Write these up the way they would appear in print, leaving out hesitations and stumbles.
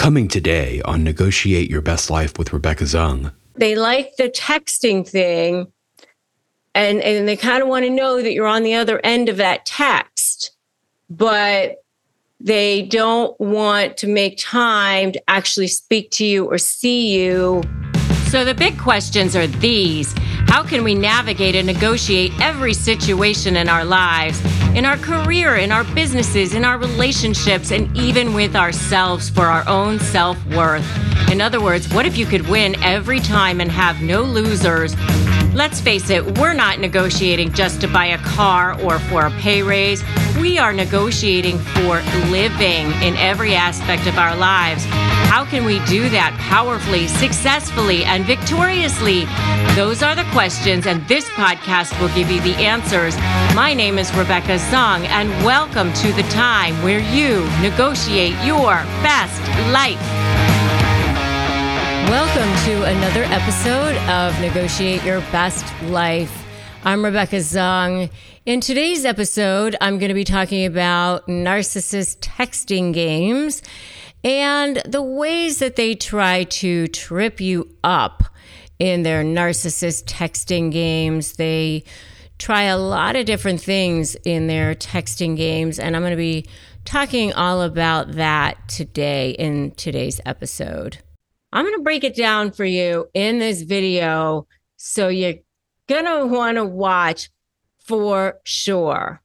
Coming today on Negotiate Your Best Life with Rebecca Zung. They like the texting thing, and they kind of want to know that you're on the other end of that text, but they don't want to make time to actually speak to you or see you. So the big questions are these. How can we navigate and negotiate every situation in our lives, in our career, in our businesses, in our relationships, and even with ourselves for our own self-worth? In other words, what if you could win every time and have no losers? Let's face it, we're not negotiating just to buy a car or for a pay raise. We are negotiating for living in every aspect of our lives. How can we do that powerfully, successfully, and victoriously? Those are the questions, and this podcast will give you the answers. My name is Rebecca Zung, and welcome to the time where you negotiate your best life. Welcome to another episode of Negotiate Your Best Life. I'm Rebecca Zung. In today's episode, I'm going to be talking about narcissist texting games and the ways that they try to trip you up in their narcissist texting games. They try a lot of different things in their texting games, and I'm going to be talking all about that today in today's episode. I'm going to break it down for you in this video, so you're going to want to watch for sure.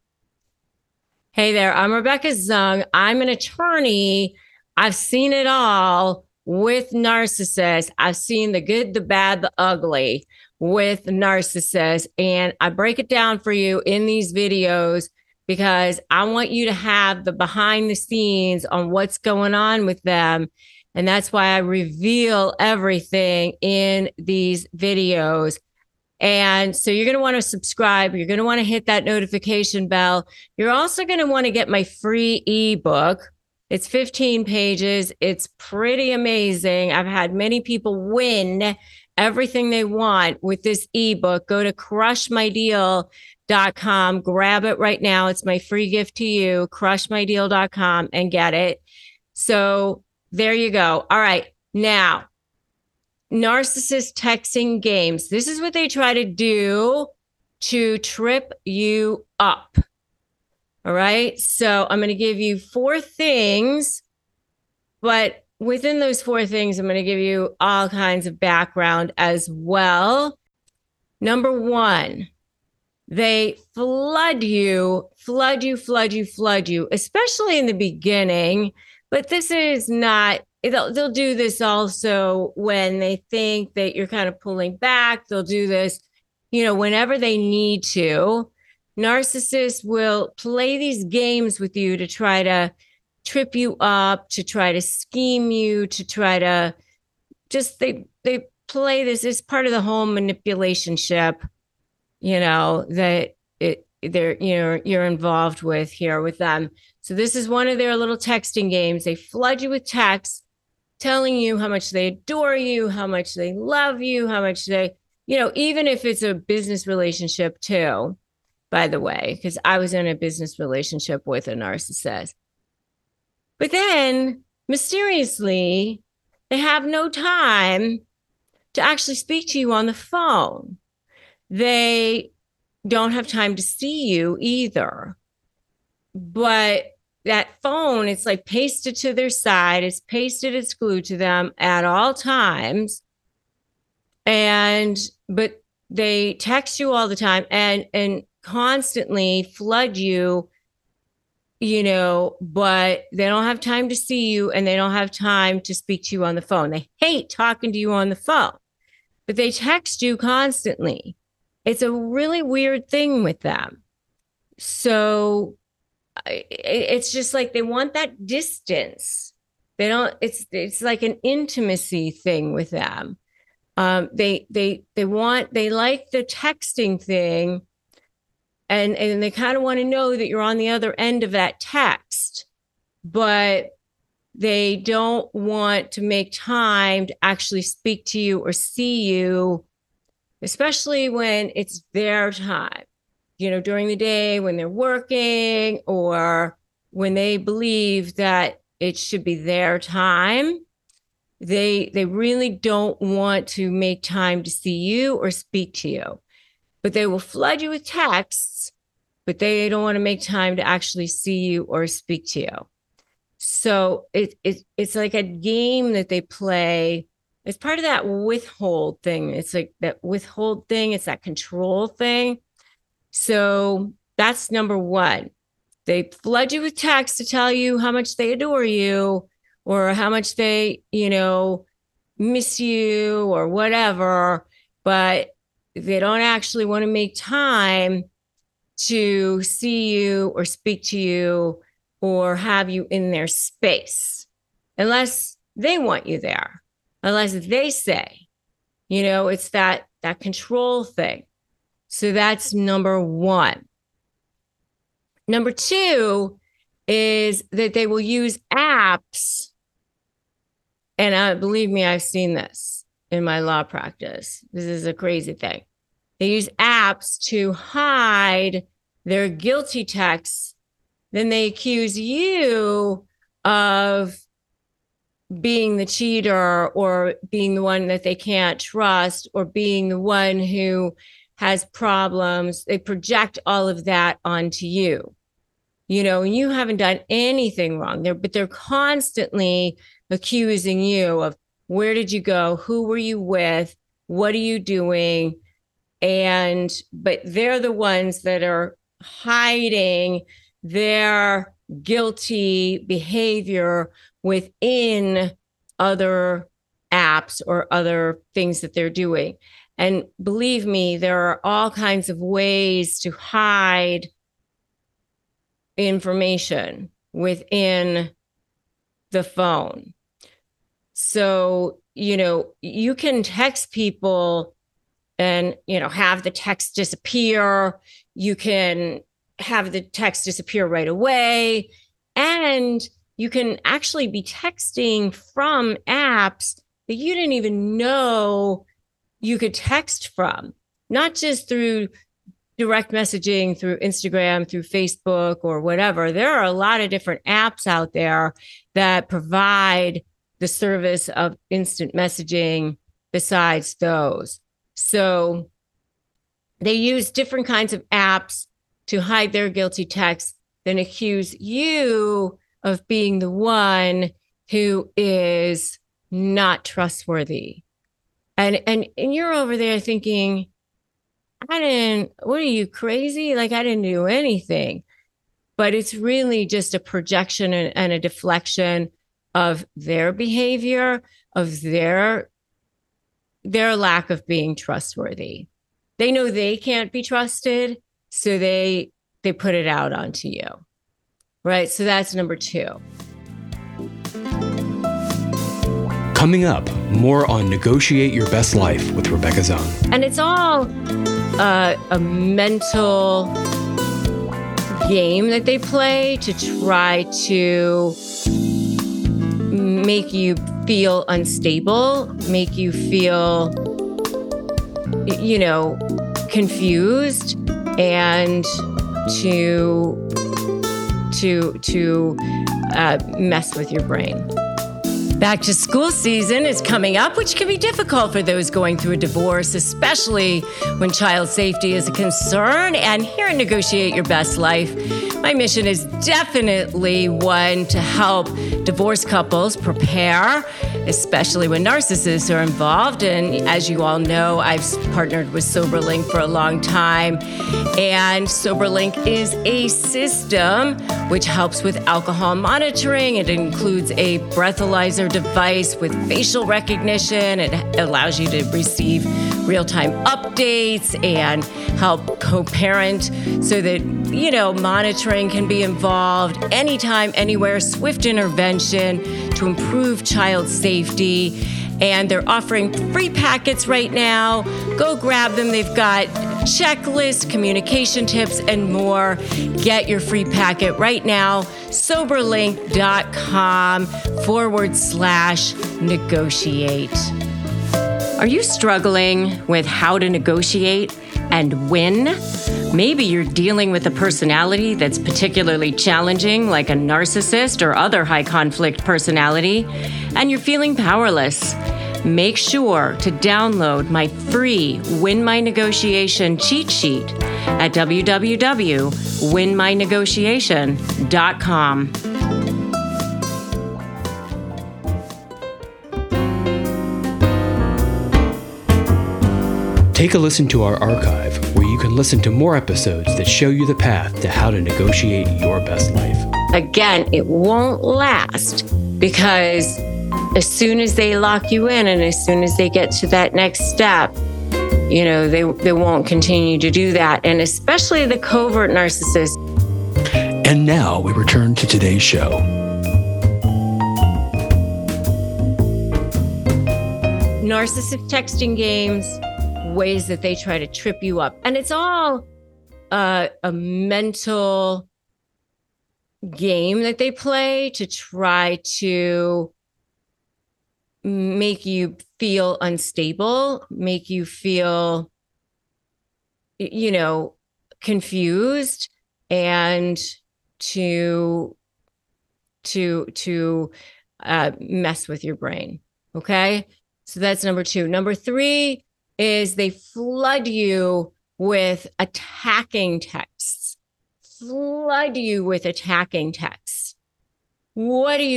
Hey there, I'm Rebecca Zung. I'm an attorney. I've seen it all with narcissists. I've seen the good, the bad, the ugly with narcissists. And I break it down for you in these videos because I want you to have the behind the scenes on what's going on with them. And that's why I reveal everything in these videos. And so you're going to want to subscribe. You're going to want to hit that notification bell. You're also going to want to get my free ebook. It's 15 pages. It's pretty amazing. I've had many people win everything they want with this ebook. Go to crushmydeal.com. Grab it right now. It's my free gift to you, crushmydeal.com, and get it. So there you go. All right. Now, narcissist texting games. This is what they try to do to trip you up. All right, so I'm going to give you four things, but within those four things, I'm going to give you all kinds of background as well. Number one, they flood you, especially in the beginning, but this is not, they'll do this also when they think that you're kind of pulling back. They'll do this, whenever they need to. Narcissists will play these games with you to try to trip you up, to try to scheme you, to try to just, they play this. It's part of the whole manipulation ship, that you're involved with here with them. So this is one of their little texting games. They flood you with texts telling you how much they adore you, how much they love you, how much they, even if it's a business relationship too. By the way, because I was in a business relationship with a narcissist. But then, mysteriously, they have no time to actually speak to you on the phone. They don't have time to see you either. But that phone, it's like pasted to their side. It's pasted, it's glued to them at all times. But they text you all the time and constantly flood you, but they don't have time to see you and they don't have time to speak to you on the phone. They hate talking to you on the phone, but they text you constantly. It's a really weird thing with them. So it's just like they want that distance. They don't, it's like an intimacy thing with them. They like the texting thing. And they kind of want to know that you're on the other end of that text, but they don't want to make time to actually speak to you or see you, especially when it's their time, during the day when they're working or when they believe that It should be their time. They really don't want to make time to see you or speak to you, but they will flood you with texts, but they don't want to make time to actually see you or speak to you. So it's like a game that they play. It's part of that withhold thing. It's like that withhold thing. It's that control thing. So that's number one. They flood you with texts to tell you how much they adore you or how much they, miss you or whatever, but they don't actually want to make time to see you or speak to you or have you in their space unless they want you there, unless they say, it's that control thing. So that's number one. Number two is that they will use apps. And believe me, I've seen this in my law practice. This is a crazy thing. They use apps to hide their guilty texts. Then they accuse you of being the cheater or being the one that they can't trust or being the one who has problems. They project all of that onto you. And you haven't done anything wrong there, but they're constantly accusing you of where did you go? Who were you with? What are you doing? But they're the ones that are hiding their guilty behavior within other apps or other things that they're doing. And believe me, there are all kinds of ways to hide information within the phone. So, you can text people and, have the text disappear. You can have the text disappear right away. And you can actually be texting from apps that you didn't even know you could text from, not just through direct messaging, through Instagram, through Facebook or whatever. There are a lot of different apps out there that provide the service of instant messaging besides those. So they use different kinds of apps to hide their guilty texts, then accuse you of being the one who is not trustworthy. And you're over there thinking, what are you, crazy? Like, I didn't do anything. But it's really just a projection and a deflection of their behavior, of their lack of being trustworthy. They know they can't be trusted, so they put it out onto you, right? So that's number two. Coming up, more on Negotiate Your Best Life with Rebecca Zung. And it's all a mental game that they play to try to make you feel unstable, make you feel, confused, and to mess with your brain. Back to school season is coming up, which can be difficult for those going through a divorce, especially when child safety is a concern. And here at Negotiate Your Best Life, my mission is definitely one to help divorced couples prepare, especially when narcissists are involved. And as you all know, I've partnered with SoberLink for a long time. And SoberLink is a system which helps with alcohol monitoring. It includes a breathalyzer device with facial recognition. It allows you to receive real-time updates and help co-parent so that, monitoring can be involved anytime, anywhere, swift intervention to improve child safety. And they're offering free packets right now. Go grab them. They've got checklists, communication tips, and more. Get your free packet right now, SoberLink.com/negotiate. Are you struggling with how to negotiate and win? Maybe you're dealing with a personality that's particularly challenging, like a narcissist or other high-conflict personality, and you're feeling powerless. Make sure to download my free Win My Negotiation cheat sheet at www.winmynegotiation.com. Take a listen to our archive, where you can listen to more episodes that show you the path to how to negotiate your best life. Again, it won't last, because as soon as they lock you in and as soon as they get to that next step, you know, they won't continue to do that, and especially the covert narcissist. And now we return to today's show. Narcissistic texting games, ways that they try to trip you up. And it's all a mental game that they play to try to make you feel unstable, make you feel, you know, confused, and to mess with your brain. Okay, so that's number two. Number three is they flood you with attacking texts. What are you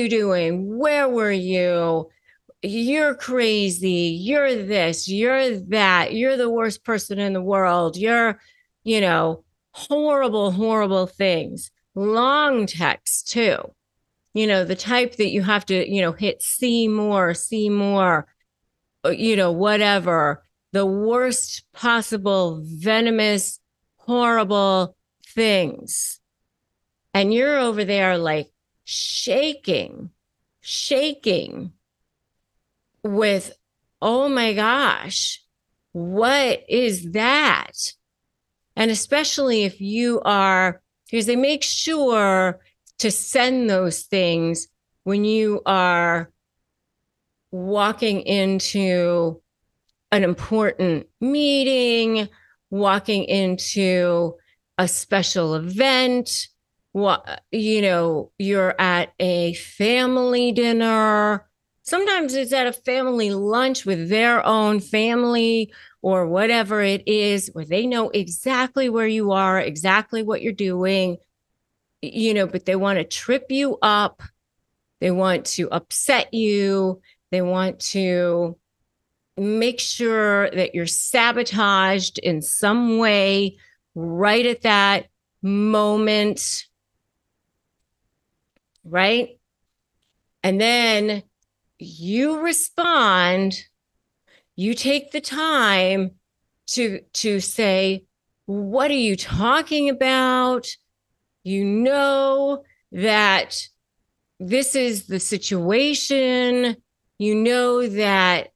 doing? Where were you? You're crazy. You're this. You're that. You're the worst person in the world. You're, you know, horrible, horrible things. Long texts too. You know, the type that you have to, you know, hit see more, you know, whatever. The worst possible, venomous, horrible things. And you're over there like shaking with, oh my gosh, what is that? And especially if you are, because they make sure to send those things when you are walking into an important meeting, walking into a special event, you know, you're at a family dinner. Sometimes it's at a family lunch with their own family or whatever it is, where they know exactly where you are, exactly what you're doing, you know, but they want to trip you up. They want to upset you. They want to make sure that you're sabotaged in some way right at that moment, right? And then you respond, you take the time to say, what are you talking about? You know that this is the situation. You know that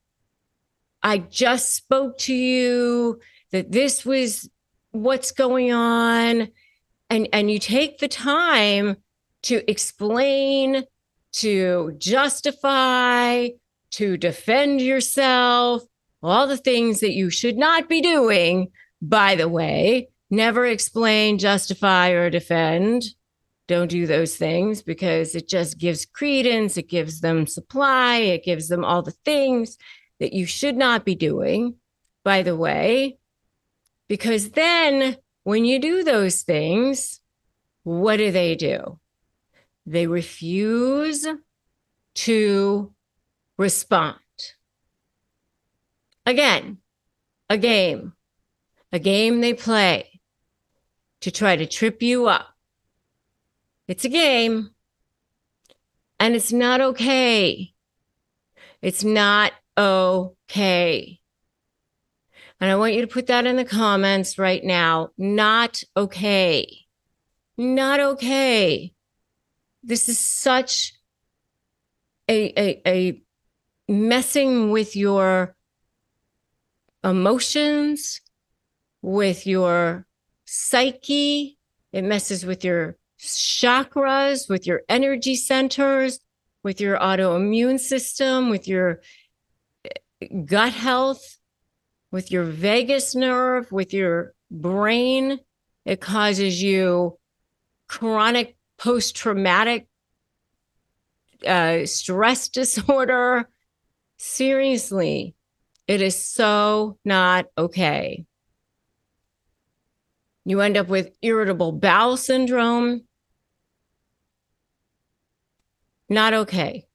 I just spoke to you, that this was what's going on. And you take the time to explain, to justify, to defend yourself, all the things that you should not be doing, by the way. Never explain, justify, or defend. Don't do those things, because it just gives credence. It gives them supply. It gives them all the things that you should not be doing, by the way, because then when you do those things, what do? They refuse to respond. Again, a game they play to try to trip you up. It's a game, and it's not okay. It's not okay. And I want you to put that in the comments right now. Not okay. Not okay. This is such a messing with your emotions, with your psyche. It messes with your chakras, with your energy centers, with your autoimmune system, with your gut health, with your vagus nerve, with your brain. It causes you chronic post-traumatic stress disorder. Seriously, it is so not okay. You end up with irritable bowel syndrome. Not okay.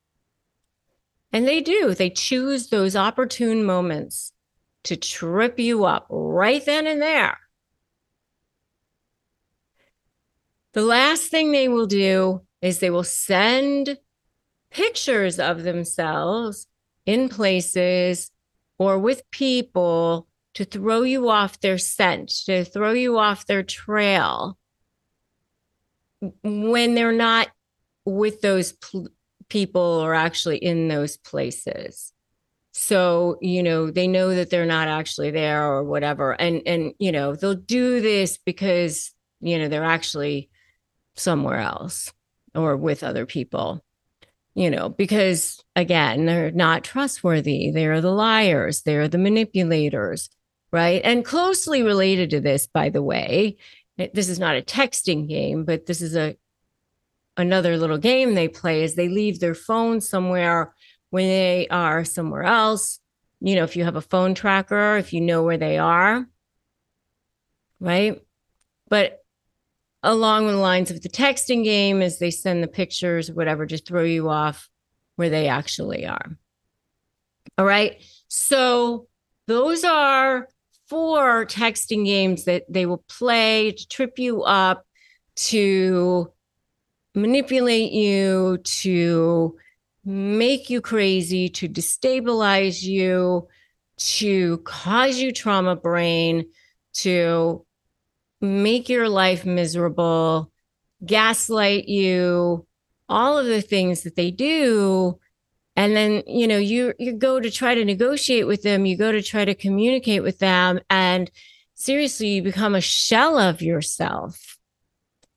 And they do. They choose those opportune moments to trip you up right then and there. The last thing they will do is they will send pictures of themselves in places or with people to throw you off their scent, to throw you off their trail when they're not with those people or actually in those places. So, you know, they know that they're not actually there or whatever. And you know, they'll do this because, you know, they're actually somewhere else or with other people, you know, because, again, they're not trustworthy. They're the liars. They're the manipulators, right? And closely related to this, by the way, this is not a texting game, but this is another little game they play is they leave their phone somewhere when they are somewhere else. You know, if you have a phone tracker, if you know where they are, right? But along the lines of the texting game is they send the pictures, whatever, to throw you off where they actually are. All right. So those are 4 texting games that they will play to trip you up, to manipulate you, to make you crazy, to destabilize you, to cause you trauma brain, to make your life miserable, gaslight you, all of the things that they do. And then, you know, you go to try to negotiate with them, you go to try to communicate with them, and seriously, you become a shell of yourself.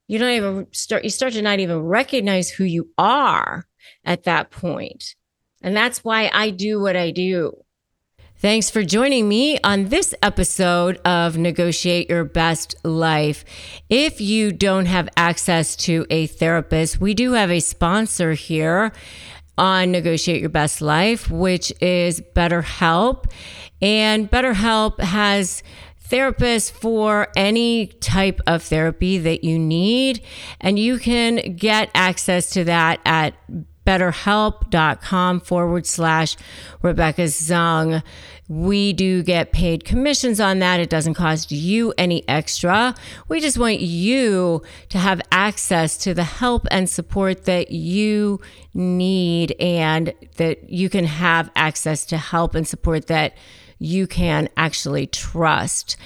You start to not even recognize who you are at that point. And that's why I do what I do. Thanks for joining me on this episode of Negotiate Your Best Life. If you don't have access to a therapist, we do have a sponsor here on Negotiate Your Best Life, which is BetterHelp. And BetterHelp has therapists for any type of therapy that you need, and you can get access to that at BetterHelp.com/Rebecca Zung. We do get paid commissions on that. It doesn't cost you any extra. We just want you to have access to the help and support that you need, and that you can have access to help and support that you can actually trust.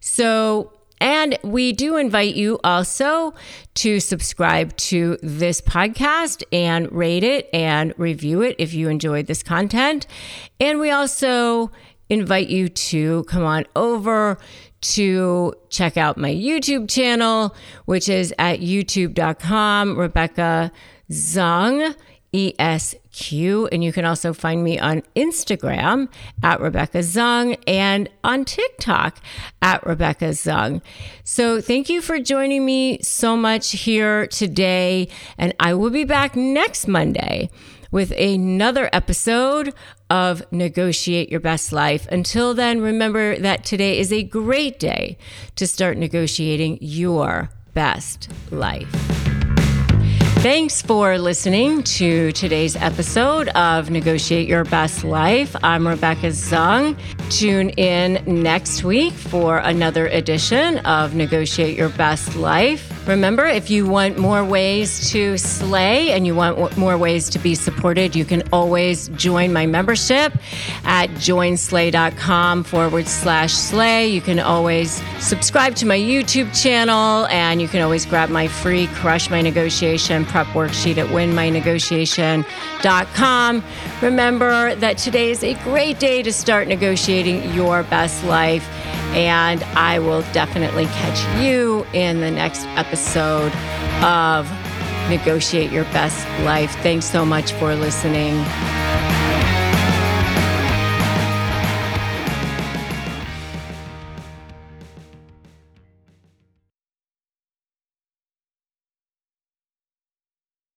So, and we do invite you also to subscribe to this podcast and rate it and review it if you enjoyed this content. And we also invite you to come on over to check out my YouTube channel, which is at youtube.com, Rebecca Zung, ESQ. And you can also find me on Instagram at Rebecca Zung and on TikTok at Rebecca Zung. So thank you for joining me so much here today. And I will be back next Monday with another episode of Negotiate Your Best Life. Until then, remember that today is a great day to start negotiating your best life. Thanks for listening to today's episode of Negotiate Your Best Life. I'm Rebecca Zung. Tune in next week for another edition of Negotiate Your Best Life. Remember, if you want more ways to slay and you want more ways to be supported, you can always join my membership at joinslay.com/slay. You can always subscribe to my YouTube channel, and you can always grab my free Crush My Negotiation prep worksheet at winmynegotiation.com. Remember that today is a great day to start negotiating your best life, and I will definitely catch you in the next episode of Negotiate Your Best Life. Thanks so much for listening.